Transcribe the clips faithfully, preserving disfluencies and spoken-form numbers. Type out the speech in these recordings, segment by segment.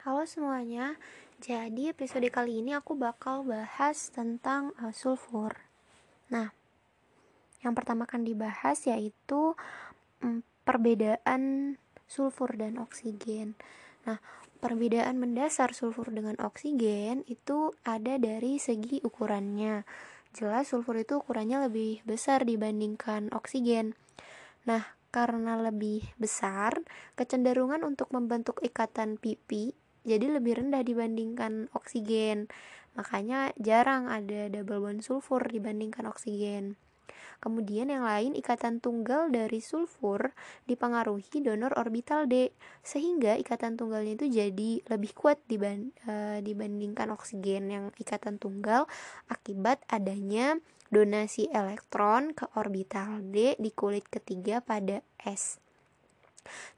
Halo semuanya, jadi episode kali ini aku bakal bahas tentang uh, sulfur. Nah, yang pertama akan dibahas yaitu um, perbedaan sulfur dan oksigen. Nah, perbedaan mendasar sulfur dengan oksigen itu ada dari segi ukurannya. Jelas sulfur itu ukurannya lebih besar dibandingkan oksigen. Nah, karena lebih besar, kecenderungan untuk membentuk ikatan pipi jadi lebih rendah dibandingkan oksigen. Makanya jarang ada double bond sulfur dibandingkan oksigen. Kemudian yang lain, ikatan tunggal dari sulfur dipengaruhi donor orbital D, sehingga ikatan tunggalnya itu jadi lebih kuat diband- uh, dibandingkan oksigen yang ikatan tunggal akibat adanya donasi elektron ke orbital D di kulit ketiga pada S.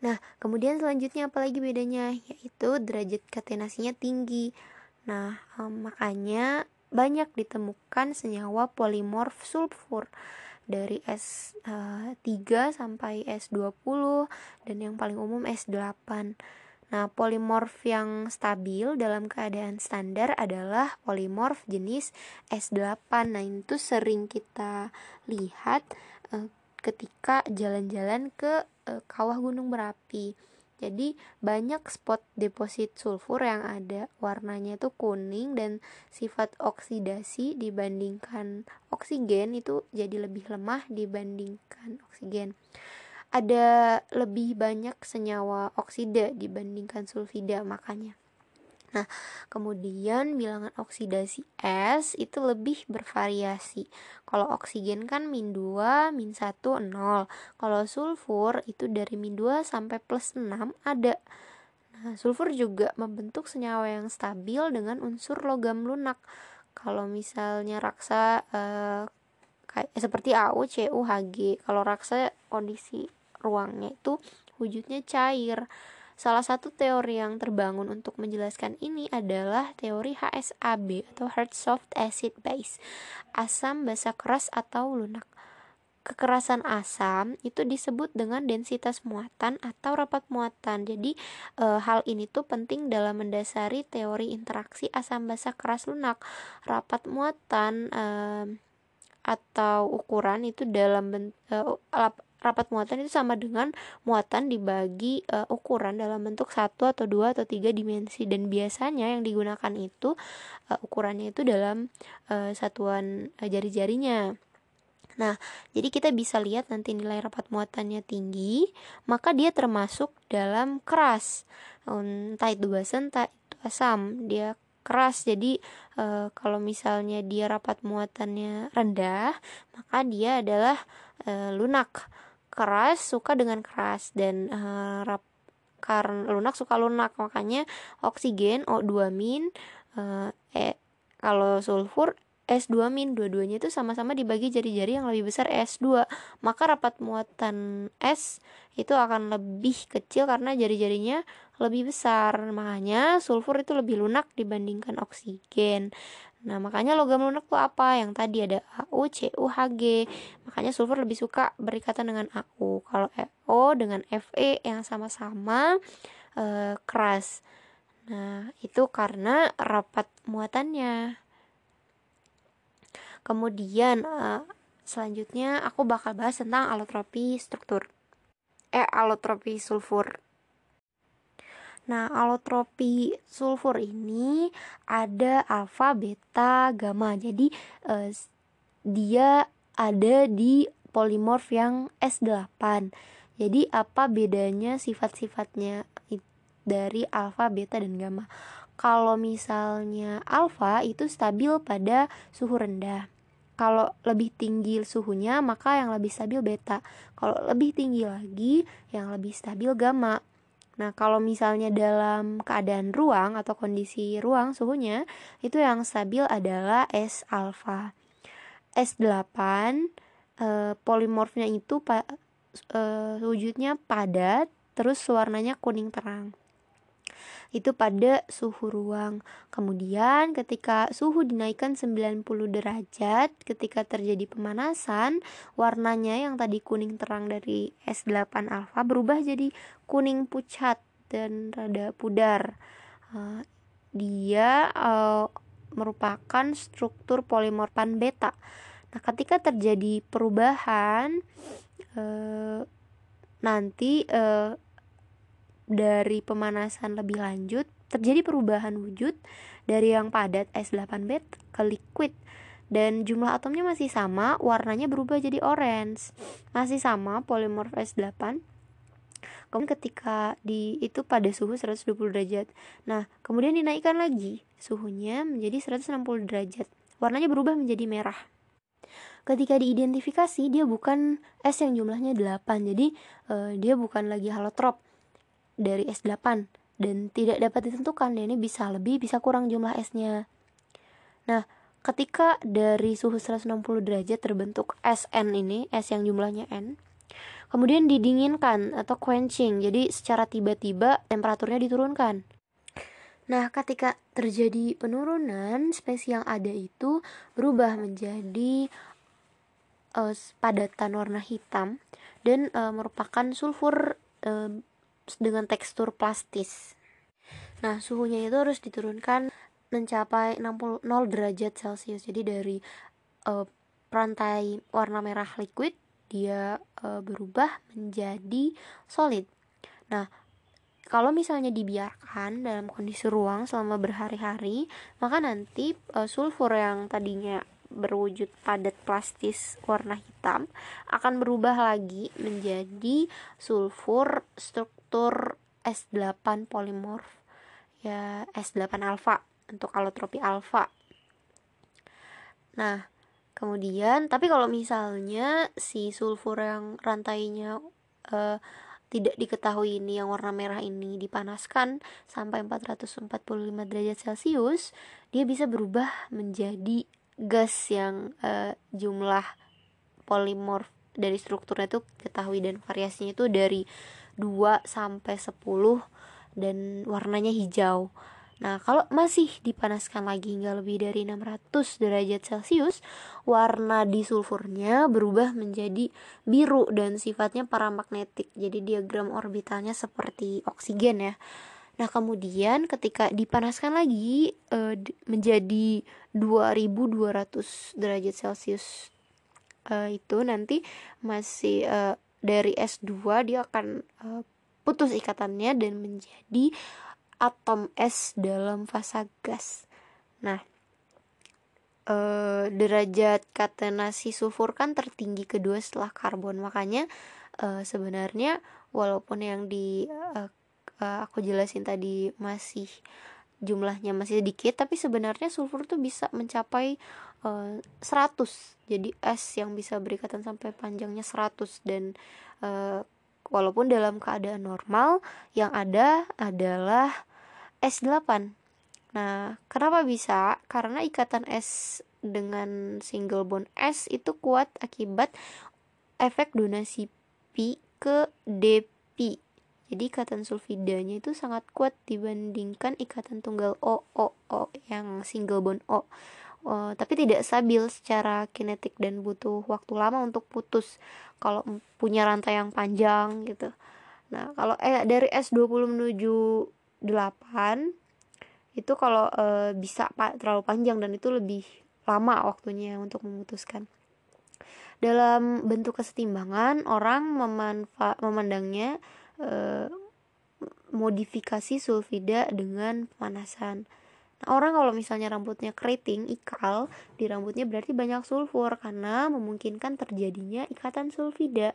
Nah, kemudian selanjutnya apalagi bedanya, yaitu derajat katenasinya tinggi. Nah, um, makanya banyak ditemukan senyawa polimorf sulfur dari S tiga sampai S dua puluh dan yang paling umum S delapan. Nah, polimorf yang stabil dalam keadaan standar adalah polimorf jenis S delapan. Nah, itu sering kita lihat eh, ketika jalan-jalan ke eh, kawah gunung berapi. Jadi banyak spot deposit sulfur yang ada warnanya itu kuning dan sifat oksidasi dibandingkan oksigen itu jadi lebih lemah dibandingkan oksigen. Ada lebih banyak senyawa oksida dibandingkan sulfida makanya. Nah, kemudian bilangan oksidasi S itu lebih bervariasi. Kalau oksigen kan min dua, min satu, nol. Kalau sulfur itu dari min dua sampai plus enam ada. Nah, sulfur juga membentuk senyawa yang stabil dengan unsur logam lunak. Kalau misalnya raksa eh, kayak, eh, seperti A U, C U, H G. Kalau raksa kondisi ruangnya itu wujudnya cair. Salah satu teori yang terbangun untuk menjelaskan ini adalah teori H S A B atau Hard Soft Acid Base, asam basa keras atau lunak. Kekerasan asam itu disebut dengan densitas muatan atau rapat muatan. Jadi e, hal ini tuh penting dalam mendasari teori interaksi asam basa keras lunak. Rapat muatan e, atau ukuran itu dalam bentuk e, Rapat muatan itu sama dengan muatan dibagi uh, ukuran dalam bentuk satu atau dua atau tiga dimensi. Dan biasanya yang digunakan itu uh, ukurannya itu dalam uh, satuan uh, jari-jarinya. Nah, jadi kita bisa lihat nanti nilai rapat muatannya tinggi, maka dia termasuk dalam keras. Entah itu basa, entah itu asam, dia keras. Jadi e, kalau misalnya dia rapat muatannya rendah, maka dia adalah e, lunak. Keras suka dengan keras dan e, rap, karena lunak suka lunak, makanya oksigen O dua min e, e kalau sulfur S dua min, dua-duanya itu sama-sama dibagi jari-jari yang lebih besar S dua, maka rapat muatan S itu akan lebih kecil karena jari-jarinya lebih besar, makanya sulfur itu lebih lunak dibandingkan oksigen. Nah, makanya logam lunak itu apa? Yang tadi ada A U, C U, H G, makanya sulfur lebih suka berikatan dengan A U, kalau E O dengan F E yang sama-sama eh, keras. Nah, itu karena rapat muatannya. Kemudian uh, selanjutnya aku bakal bahas tentang alotropi struktur. Eh alotropi sulfur. Nah, alotropi sulfur ini ada alfa, beta, gamma. Jadi uh, dia ada di polimorf yang S delapan. Jadi apa bedanya sifat-sifatnya dari alfa, beta dan gamma? Kalau misalnya alfa itu stabil pada suhu rendah. Kalau lebih tinggi suhunya, maka yang lebih stabil beta. Kalau lebih tinggi lagi, yang lebih stabil gamma. Nah, kalau misalnya dalam keadaan ruang atau kondisi ruang suhunya, itu yang stabil adalah S alfa. S delapan eh, polimorfnya itu pa, eh, wujudnya padat, terus warnanya kuning terang. Itu pada suhu ruang. Kemudian ketika suhu dinaikkan sembilan puluh derajat, ketika terjadi pemanasan, warnanya yang tadi kuning terang dari S delapan alfa berubah jadi kuning pucat dan rada pudar. uh, dia uh, merupakan struktur polimorfan beta. Nah, ketika terjadi perubahan uh, nanti uh, dari pemanasan lebih lanjut terjadi perubahan wujud dari yang padat S delapan beta ke liquid, dan jumlah atomnya masih sama, warnanya berubah jadi orange, masih sama polimorf S delapan. Kemudian ketika di itu pada suhu seratus dua puluh derajat. Nah, kemudian dinaikkan lagi suhunya menjadi seratus enam puluh derajat. Warnanya berubah menjadi merah. Ketika diidentifikasi, dia bukan es yang jumlahnya delapan. Jadi eh, dia bukan lagi halotrop dari S delapan dan tidak dapat ditentukan. Ini bisa lebih, bisa kurang jumlah esnya. Nah, ketika dari suhu seratus enam puluh derajat terbentuk S N ini, es yang jumlahnya N. Kemudian didinginkan atau quenching, jadi secara tiba-tiba temperaturnya diturunkan. Nah, ketika terjadi penurunan, spesies yang ada itu berubah menjadi uh, padatan warna hitam dan uh, merupakan sulfur uh, dengan tekstur plastis. Nah, suhunya itu harus diturunkan mencapai enam puluh derajat Celcius. Jadi dari uh, perantai warna merah liquid dia e, berubah menjadi solid. Nah, kalau misalnya dibiarkan dalam kondisi ruang selama berhari-hari, maka nanti e, sulfur yang tadinya berwujud padat plastis warna hitam akan berubah lagi menjadi sulfur struktur S delapan polimorf, ya S delapan alfa untuk alotropi alfa. Nah, kemudian, tapi kalau misalnya si sulfur yang rantainya e, tidak diketahui ini, yang warna merah ini dipanaskan sampai empat ratus empat puluh lima derajat Celcius, dia bisa berubah menjadi gas yang e, jumlah polimorf dari strukturnya itu diketahui, dan variasinya itu dari dua sampai sepuluh dan warnanya hijau. Nah, kalau masih dipanaskan lagi hingga lebih dari enam ratus derajat Celcius, warna di sulfurnya berubah menjadi biru dan sifatnya paramagnetik. Jadi diagram orbitalnya seperti oksigen ya. Nah, kemudian ketika dipanaskan lagi e, menjadi dua ribu dua ratus derajat Celcius e, itu nanti masih e, dari S dua dia akan e, putus ikatannya dan menjadi atom es dalam fasa gas. Nah, e, derajat katenasi sulfur kan tertinggi kedua setelah karbon. Makanya e, sebenarnya walaupun yang di e, e, aku jelasin tadi masih jumlahnya masih sedikit, tapi sebenarnya sulfur tuh bisa mencapai e, seratus. Jadi es yang bisa berikatan sampai panjangnya seratus, dan e, walaupun dalam keadaan normal yang ada adalah S delapan. Nah, kenapa bisa? Karena ikatan S dengan single bond S itu kuat akibat efek donasi P ke D P. Jadi ikatan sulfidanya itu sangat kuat dibandingkan ikatan tunggal O O O yang single bond O. Uh, tapi tidak stabil secara kinetik dan butuh waktu lama untuk putus kalau punya rantai yang panjang gitu. Nah, kalau eh, dari S dua puluh menuju delapan itu kalau eh, bisa pa, terlalu panjang dan itu lebih lama waktunya untuk memutuskan. Dalam bentuk kesetimbangan, orang memanfa- memandangnya eh, modifikasi sulfida dengan pemanasan. Orang kalau misalnya rambutnya keriting, ikal di rambutnya, berarti banyak sulfur karena memungkinkan terjadinya ikatan sulfida.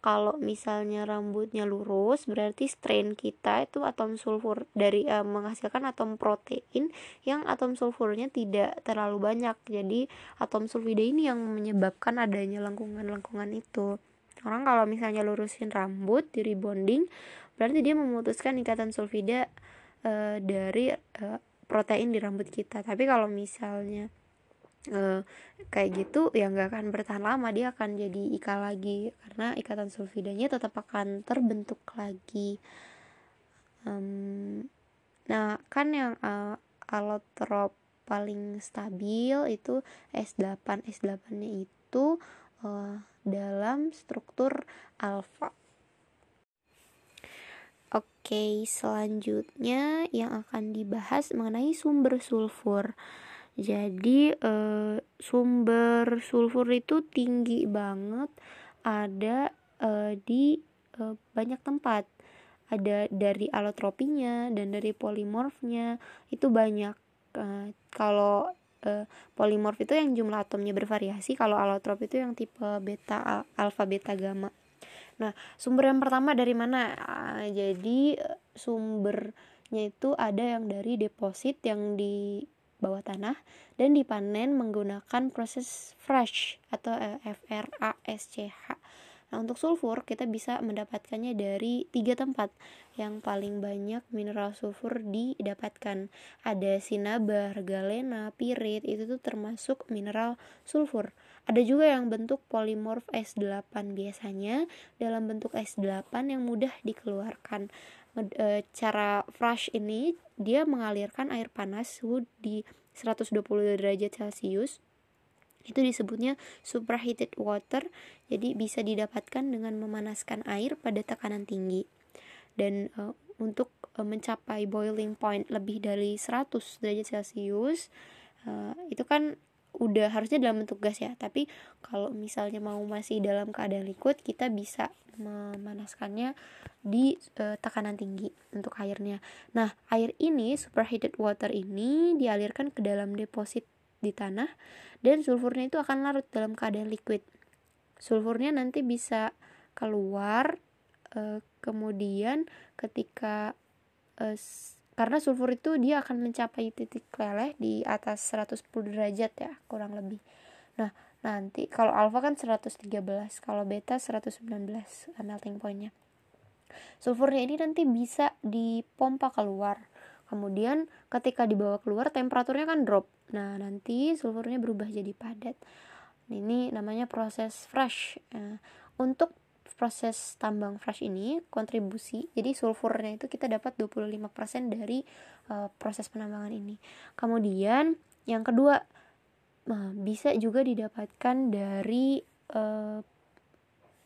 Kalau misalnya rambutnya lurus, berarti strain kita itu atom sulfur dari e, menghasilkan atom protein yang atom sulfurnya tidak terlalu banyak. Jadi atom sulfida ini yang menyebabkan adanya lengkungan-lengkungan itu. Orang kalau misalnya lurusin rambut di rebonding, berarti dia memutuskan ikatan sulfida e, dari e, protein di rambut kita. Tapi kalau misalnya e, kayak gitu ya nggak akan bertahan lama, dia akan jadi ikal lagi karena ikatan sulfidanya tetap akan terbentuk lagi. Um, nah, kan yang uh, alotrop paling stabil itu S delapan. S delapan-nya itu uh, dalam struktur alfa. Oke, selanjutnya yang akan dibahas mengenai sumber sulfur. Jadi eh, sumber sulfur itu tinggi banget, ada eh, di eh, banyak tempat. Ada dari alotropinya dan dari polimorfnya, itu banyak. Eh, kalau eh, polimorf itu yang jumlah atomnya bervariasi, kalau alotrop itu yang tipe beta, alfa, beta, gamma. Nah, sumber yang pertama dari mana? Jadi sumbernya itu ada yang dari deposit yang di bawah tanah dan dipanen menggunakan proses FRASCH atau F R A S C H. Nah, untuk sulfur kita bisa mendapatkannya dari tiga tempat yang paling banyak mineral sulfur didapatkan. Ada sinabar, galena, pirit, itu tuh termasuk mineral sulfur. Ada juga yang bentuk polimorf S delapan, biasanya dalam bentuk S delapan yang mudah dikeluarkan. E, cara FRASH ini dia mengalirkan air panas suhu di seratus dua puluh derajat Celcius. Itu disebutnya supraheated water. Jadi bisa didapatkan dengan memanaskan air pada tekanan tinggi. Dan e, untuk e, mencapai boiling point lebih dari seratus derajat Celcius, e, itu kan udah harusnya dalam bentuk gas ya, tapi kalau misalnya mau masih dalam keadaan liquid, kita bisa memanaskannya di e, tekanan tinggi untuk airnya. Nah, air ini, superheated water ini dialirkan ke dalam deposit di tanah dan sulfurnya itu akan larut dalam keadaan liquid. Sulfurnya nanti bisa keluar e, kemudian ketika e, karena sulfur itu dia akan mencapai titik leleh di atas seratus sepuluh derajat ya, kurang lebih. Nah, nanti kalau alfa kan seratus tiga belas, kalau beta seratus sembilan belas melting point-nya. Sulfurnya ini nanti bisa dipompa keluar. Kemudian ketika dibawa keluar temperaturnya kan drop. Nah, nanti sulfurnya berubah jadi padat. Ini namanya proses fresh. Nah, untuk proses tambang fresh ini kontribusi, jadi sulfurnya itu kita dapat dua puluh lima persen dari uh, proses penambangan ini. Kemudian yang kedua, uh, bisa juga didapatkan dari uh,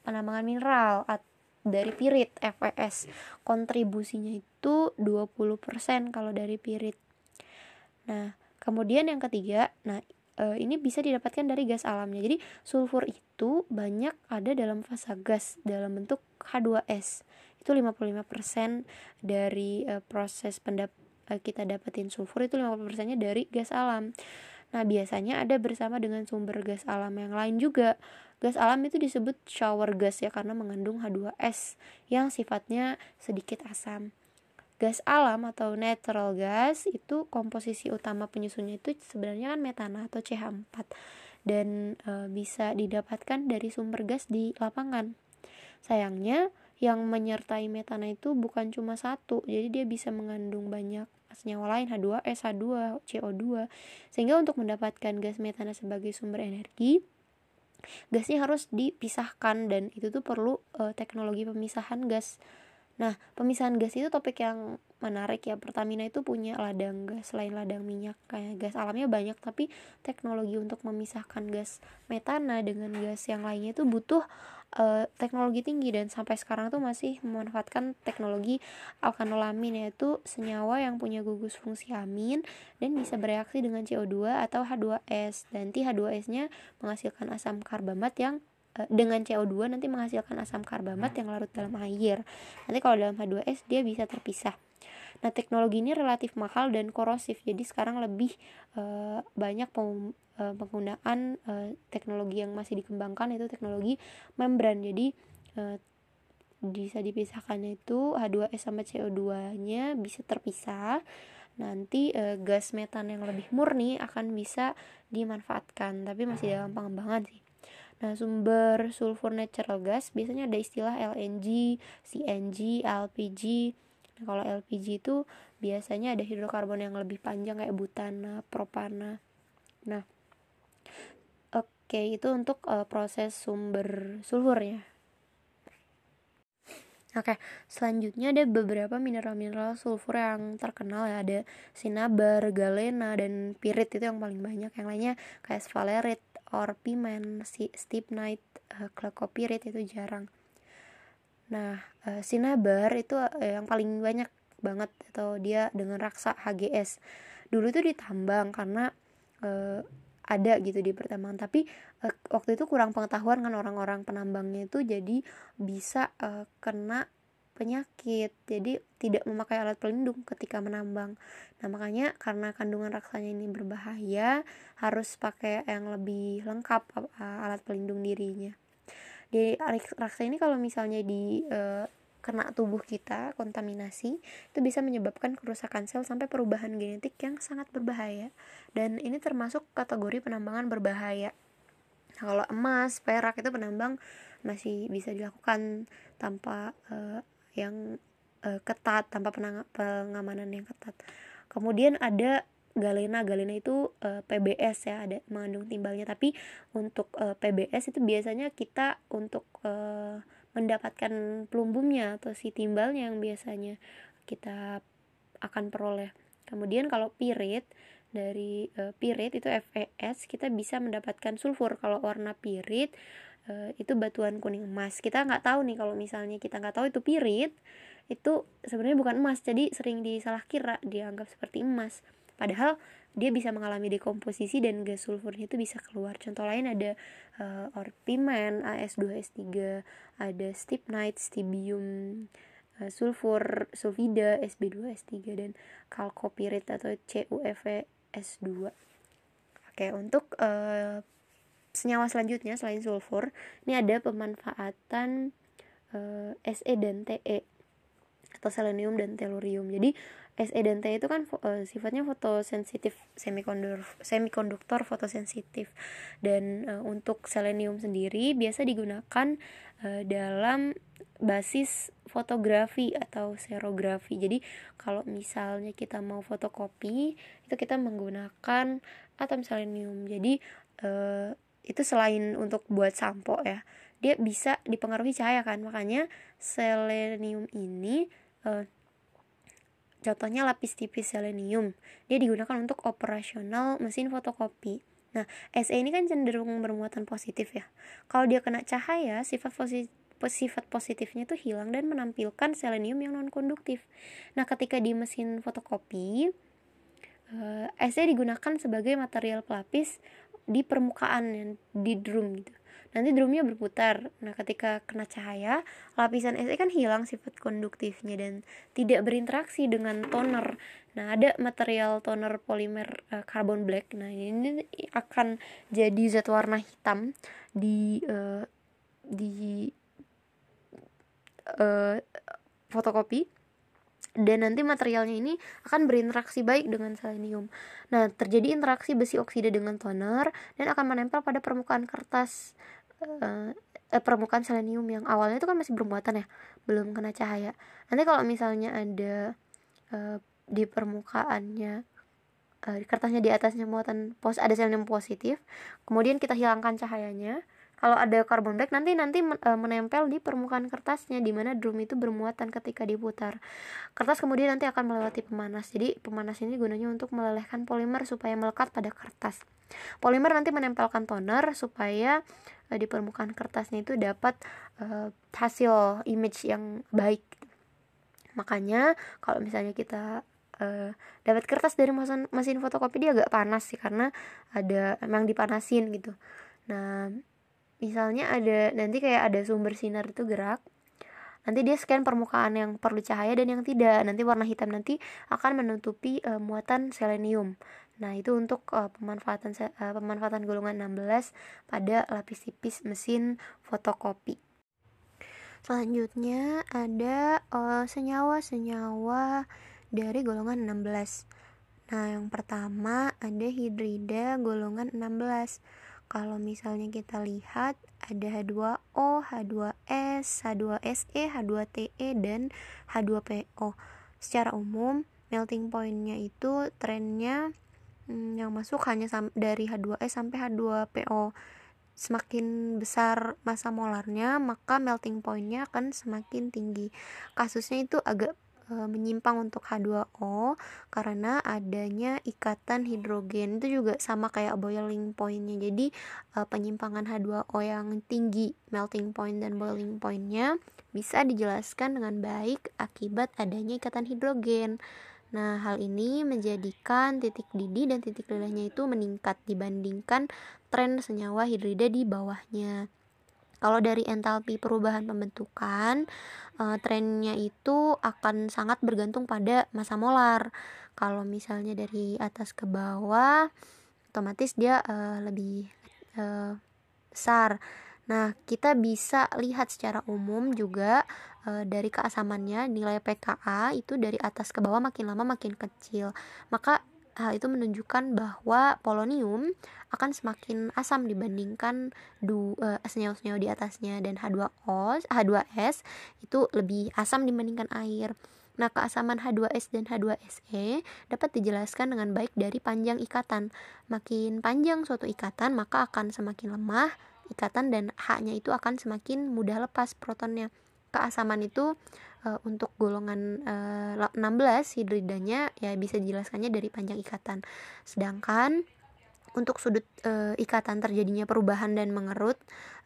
penambangan mineral at, dari pirit F E S. Kontribusinya itu dua puluh persen kalau dari pirit. Nah, kemudian yang ketiga, nah ini bisa didapatkan dari gas alamnya. Jadi sulfur itu banyak ada dalam fasa gas dalam bentuk H dua S. Itu lima puluh lima persen dari uh, proses pendap- kita dapetin sulfur itu lima puluh persen-nya dari gas alam. Nah, biasanya ada bersama dengan sumber gas alam yang lain juga. Gas alam itu disebut shower gas ya, karena mengandung H dua S yang sifatnya sedikit asam. Gas alam atau natural gas itu komposisi utama penyusunnya itu sebenarnya kan metana atau C H empat, dan e, bisa didapatkan dari sumber gas di lapangan. Sayangnya yang menyertai metana itu bukan cuma satu, jadi dia bisa mengandung banyak senyawa lain, H dua S, H dua, C O dua, sehingga untuk mendapatkan gas metana sebagai sumber energi, gasnya harus dipisahkan, dan itu tuh perlu e, teknologi pemisahan gas. Nah, pemisahan gas itu topik yang menarik ya. Pertamina itu punya ladang gas, selain ladang minyak, kayak gas alamnya banyak, tapi teknologi untuk memisahkan gas metana dengan gas yang lainnya itu butuh uh, teknologi tinggi, dan sampai sekarang tuh masih memanfaatkan teknologi alkanolamin, yaitu senyawa yang punya gugus fungsi amin dan bisa bereaksi dengan C O dua atau H dua S. Nanti H dua S-nya menghasilkan asam karbamat yang dengan C O dua nanti menghasilkan asam karbamat yang larut dalam air. Nanti kalau dalam H dua S dia bisa terpisah. Nah, teknologi ini relatif mahal dan korosif. Jadi sekarang lebih uh, banyak peng- uh, penggunaan uh, teknologi yang masih dikembangkan, itu teknologi membran. Jadi uh, bisa dipisahkannya itu H dua S sama C O dua-nya bisa terpisah. Nanti uh, gas metan yang lebih murni akan bisa dimanfaatkan, tapi masih dalam pengembangan sih. Nah, sumber sulfur natural gas biasanya ada istilah L N G, C N G, L P G. Nah, kalau L P G itu biasanya ada hidrokarbon yang lebih panjang kayak butana, propana. Nah, oke, okay, itu untuk uh, proses sumber sulfurnya. Oke, okay, selanjutnya ada beberapa mineral-mineral sulfur yang terkenal ya. Ada sinabar, galena, dan pirit itu yang paling banyak. Yang lainnya kayak svalerit, orpiment, stibnite, uh, calcopyrite itu jarang. Nah, e, sinabar itu yang paling banyak banget, atau dia dengan raksa H G S. Dulu itu ditambang karena e, ada gitu di pertambangan, tapi e, waktu itu kurang pengetahuan kan orang-orang penambangnya itu, jadi bisa e, kena penyakit, jadi tidak memakai alat pelindung ketika menambang. Nah makanya karena kandungan raksanya ini berbahaya, harus pakai yang lebih lengkap alat pelindung dirinya. Jadi raksa ini kalau misalnya di e, kena tubuh kita, kontaminasi, itu bisa menyebabkan kerusakan sel sampai perubahan genetik yang sangat berbahaya. Dan ini termasuk kategori penambangan berbahaya. Nah, kalau emas, perak itu penambang masih bisa dilakukan tanpa e, yang e, ketat, tanpa penang- pengamanan yang ketat. Kemudian ada galena, galena itu e, P B S ya, ada mengandung timbalnya, tapi untuk e, P B S itu biasanya kita untuk e, mendapatkan pelumbumnya atau si timbalnya yang biasanya kita akan peroleh. Kemudian kalau pirit, dari e, pirit itu F E S, kita bisa mendapatkan sulfur. Kalau warna pirit itu batuan kuning emas. Kita nggak tahu nih, kalau misalnya kita nggak tahu itu pirit, itu sebenarnya bukan emas, jadi sering disalah kira, dianggap seperti emas, padahal dia bisa mengalami dekomposisi dan gas sulfurnya itu bisa keluar. Contoh lain ada uh, orpiment, A S dua S tiga, ada stibnite, stibium uh, sulfur sulfida, S B dua S tiga, dan calcopyrite atau C U F E S dua. Oke, untuk uh, senyawa selanjutnya selain sulfur, ini ada pemanfaatan e, S E dan T E atau selenium dan tellurium. Jadi S E dan T E itu kan e, sifatnya fotosensitif, semikonduktor, semikonduktor fotosensitif. Dan e, untuk selenium sendiri biasa digunakan e, dalam basis fotografi atau serografi. Jadi kalau misalnya kita mau fotokopi, itu kita menggunakan atom selenium. Jadi e, itu selain untuk buat sampo ya, dia bisa dipengaruhi cahaya kan, makanya selenium ini e, contohnya lapis tipis selenium, dia digunakan untuk operasional mesin fotokopi. Nah, S E ini kan cenderung bermuatan positif ya, kalau dia kena cahaya, sifat positif sifat positifnya itu hilang dan menampilkan selenium yang non-konduktif. Nah, ketika di mesin fotokopi, e, S E digunakan sebagai material pelapis di permukaan, di drum gitu. Nanti drumnya berputar. Nah, ketika kena cahaya, lapisan S E kan hilang sifat konduktifnya dan tidak berinteraksi dengan toner. Nah, ada material toner polimer uh, carbon black. Nah, ini akan jadi zat warna hitam di uh, di uh, fotokopi. Dan nanti materialnya ini akan berinteraksi baik dengan selenium. Nah, terjadi interaksi besi oksida dengan toner dan akan menempel pada permukaan kertas eh, eh, permukaan selenium yang awalnya itu kan masih bermuatan ya, belum kena cahaya. Nanti kalau misalnya ada eh, di permukaannya eh, kertasnya di atasnya muatan pos ada selenium positif, kemudian kita hilangkan cahayanya. Kalau ada carbon black, nanti nanti menempel di permukaan kertasnya di mana drum itu bermuatan ketika diputar. Kertas kemudian nanti akan melewati pemanas. Jadi pemanas ini gunanya untuk melelehkan polimer supaya melekat pada kertas. Polimer nanti menempelkan toner supaya uh, di permukaan kertasnya itu dapat uh, hasil image yang baik. Makanya kalau misalnya kita Uh, dapat kertas dari mesin, mesin fotokopi, dia agak panas sih karena ada emang dipanasin gitu. Nah, misalnya ada nanti kayak ada sumber sinar itu gerak, nanti dia scan permukaan yang perlu cahaya dan yang tidak, nanti warna hitam nanti akan menutupi uh, muatan selenium. Nah, itu untuk uh, pemanfaatan uh, pemanfaatan golongan enam belas pada lapis tipis mesin fotokopi. Selanjutnya ada uh, senyawa-senyawa dari golongan enam belas. Nah, yang pertama ada hidrida golongan enam belas. Kalau misalnya kita lihat ada H dua O, H dua S, H dua S E, H dua T E, dan H dua P O. Secara umum melting point-nya itu trennya hmm, yang masuk hanya sam- dari H dua S sampai H dua P O. Semakin besar massa molarnya, maka melting point-nya akan semakin tinggi. Kasusnya itu agak menyimpang untuk H dua O karena adanya ikatan hidrogen, itu juga sama kayak boiling point-nya. Jadi penyimpangan H dua O yang tinggi melting point dan boiling point-nya bisa dijelaskan dengan baik akibat adanya ikatan hidrogen. Nah, hal ini menjadikan titik didih dan titik lelahnya itu meningkat dibandingkan tren senyawa hidrida di bawahnya. Kalau dari entalpi perubahan pembentukan, e, trennya itu akan sangat bergantung pada massa molar. Kalau misalnya dari atas ke bawah, otomatis dia e, lebih e, besar. Nah, kita bisa lihat secara umum juga e, dari keasamannya, nilai P K A itu dari atas ke bawah makin lama makin kecil. Maka hal itu menunjukkan bahwa polonium akan semakin asam dibandingkan du, e, senyawa-senyawa di atasnya, dan H dua O, H dua S itu lebih asam dibandingkan air. Nah, keasaman H dua S dan H dua S E dapat dijelaskan dengan baik dari panjang ikatan. Makin panjang suatu ikatan, maka akan semakin lemah ikatan dan H-nya itu akan semakin mudah lepas protonnya. Keasaman itu e, untuk golongan e, enam belas hidridanya ya bisa dijelaskannya dari panjang ikatan. Sedangkan untuk sudut e, ikatan terjadinya perubahan dan mengerut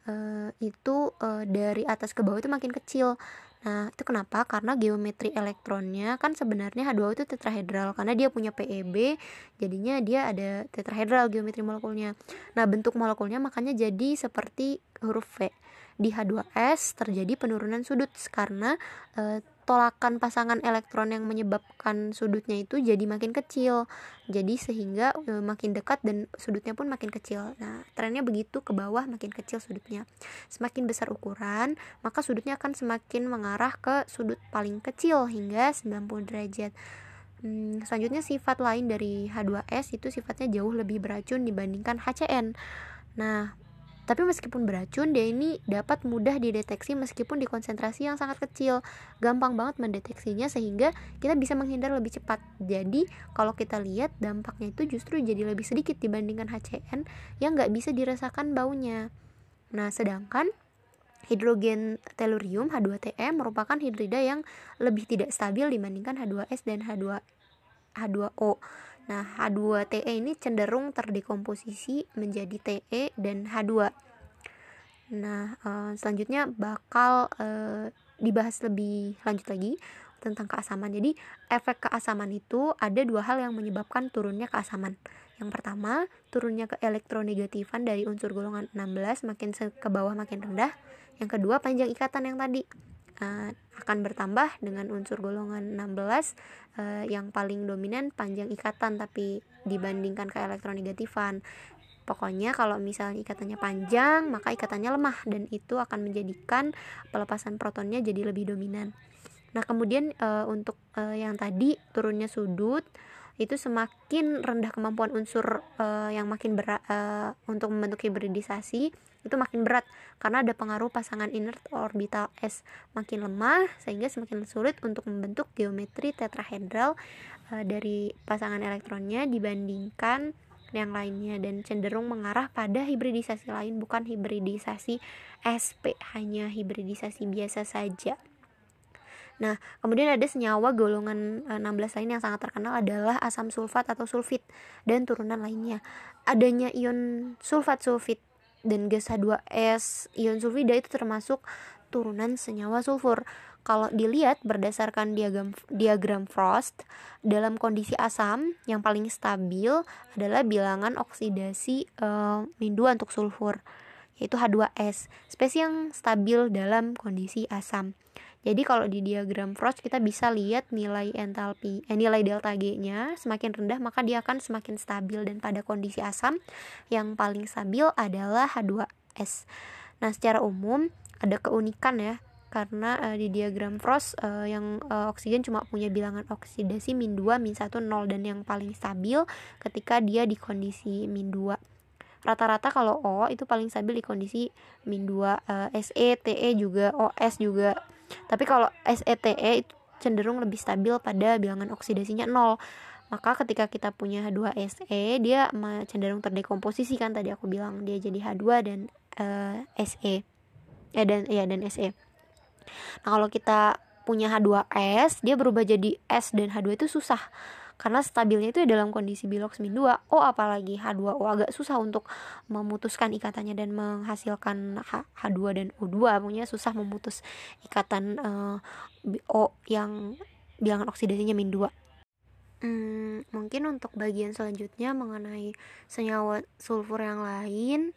e, itu e, dari atas ke bawah itu makin kecil. Nah, itu kenapa? Karena geometri elektronnya kan sebenarnya H dua O itu tetrahedral, karena dia punya P E B, jadinya dia ada tetrahedral geometri molekulnya. Nah, bentuk molekulnya makanya jadi seperti huruf V. Di H dua S terjadi penurunan sudut karena e, tolakan pasangan elektron yang menyebabkan sudutnya itu jadi makin kecil. Jadi sehingga e, makin dekat dan sudutnya pun makin kecil. Nah, trennya begitu, ke bawah makin kecil sudutnya. Semakin besar ukuran, maka sudutnya akan semakin mengarah ke sudut paling kecil hingga sembilan puluh derajat. Hmm, selanjutnya sifat lain dari H dua S itu sifatnya jauh lebih beracun dibandingkan H C N. Nah, tapi meskipun beracun, dia ini dapat mudah dideteksi meskipun di konsentrasi yang sangat kecil. Gampang banget mendeteksinya sehingga kita bisa menghindar lebih cepat. Jadi kalau kita lihat dampaknya itu justru jadi lebih sedikit dibandingkan H C N yang nggak bisa dirasakan baunya. Nah, sedangkan hidrogen tellurium H dua Te merupakan hidrida yang lebih tidak stabil dibandingkan H dua S dan H dua O. Nah, H dua Te ini cenderung terdekomposisi menjadi Te dan H dua. Nah, selanjutnya bakal dibahas lebih lanjut lagi tentang keasaman. Jadi, efek keasaman itu ada dua hal yang menyebabkan turunnya keasaman. Yang pertama, turunnya ke elektronegatifan dari unsur golongan enam belas, makin ke bawah makin rendah. Yang kedua, panjang ikatan yang tadi Uh, akan bertambah dengan unsur golongan enam belas uh, yang paling dominan panjang ikatan, tapi dibandingkan ke elektronegatifan. Pokoknya kalau misalnya ikatannya panjang, maka ikatannya lemah dan itu akan menjadikan pelepasan protonnya jadi lebih dominan. Nah, kemudian uh, untuk uh, yang tadi turunnya sudut itu semakin rendah kemampuan unsur uh, yang makin berat uh, untuk membentuk hibridisasi. Itu makin berat karena ada pengaruh pasangan inert orbital S, makin lemah sehingga semakin sulit untuk membentuk geometri tetrahedral e, dari pasangan elektronnya dibandingkan yang lainnya, dan cenderung mengarah pada hibridisasi lain, bukan hibridisasi S P, hanya hibridisasi biasa saja. Nah, kemudian ada senyawa golongan enam belas lain yang sangat terkenal adalah asam sulfat atau sulfit dan turunan lainnya. Adanya ion sulfat, sulfit dan gas H dua S, ion sulfida itu termasuk turunan senyawa sulfur. Kalau dilihat berdasarkan diagram diagram Frost, dalam kondisi asam yang paling stabil adalah bilangan oksidasi e, minimum untuk sulfur, yaitu H dua S, spesies yang stabil dalam kondisi asam. Jadi kalau di diagram Frost kita bisa lihat nilai entalpi, eh, nilai delta G-nya semakin rendah maka dia akan semakin stabil, dan pada kondisi asam yang paling stabil adalah H dua S. Nah, secara umum ada keunikan ya, karena uh, di diagram Frost uh, yang uh, oksigen cuma punya bilangan oksidasi min dua, min satu, nol, dan yang paling stabil ketika dia di kondisi min dua. Rata-rata kalau O itu paling stabil di kondisi min dua, eh, S E, Te juga, O S juga. Tapi kalau S E Te itu cenderung lebih stabil pada bilangan oksidasinya nol. Maka ketika kita punya H dua S E, dia cenderung terdekomposisi, kan tadi aku bilang dia jadi H dua dan eh, S E. Eh dan ya dan S E. Nah, kalau kita punya H dua S, dia berubah jadi S dan H dua itu susah. Karena stabilnya itu dalam kondisi biloxmin dua, O apalagi H dua O agak susah untuk memutuskan ikatannya dan menghasilkan H dua dan O dua. Pokoknya susah memutus ikatan uh, O yang bilangan oksidasinya min dua. Hmm, mungkin untuk bagian selanjutnya mengenai senyawa sulfur yang lain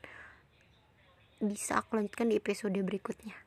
bisa aku lanjutkan di episode berikutnya.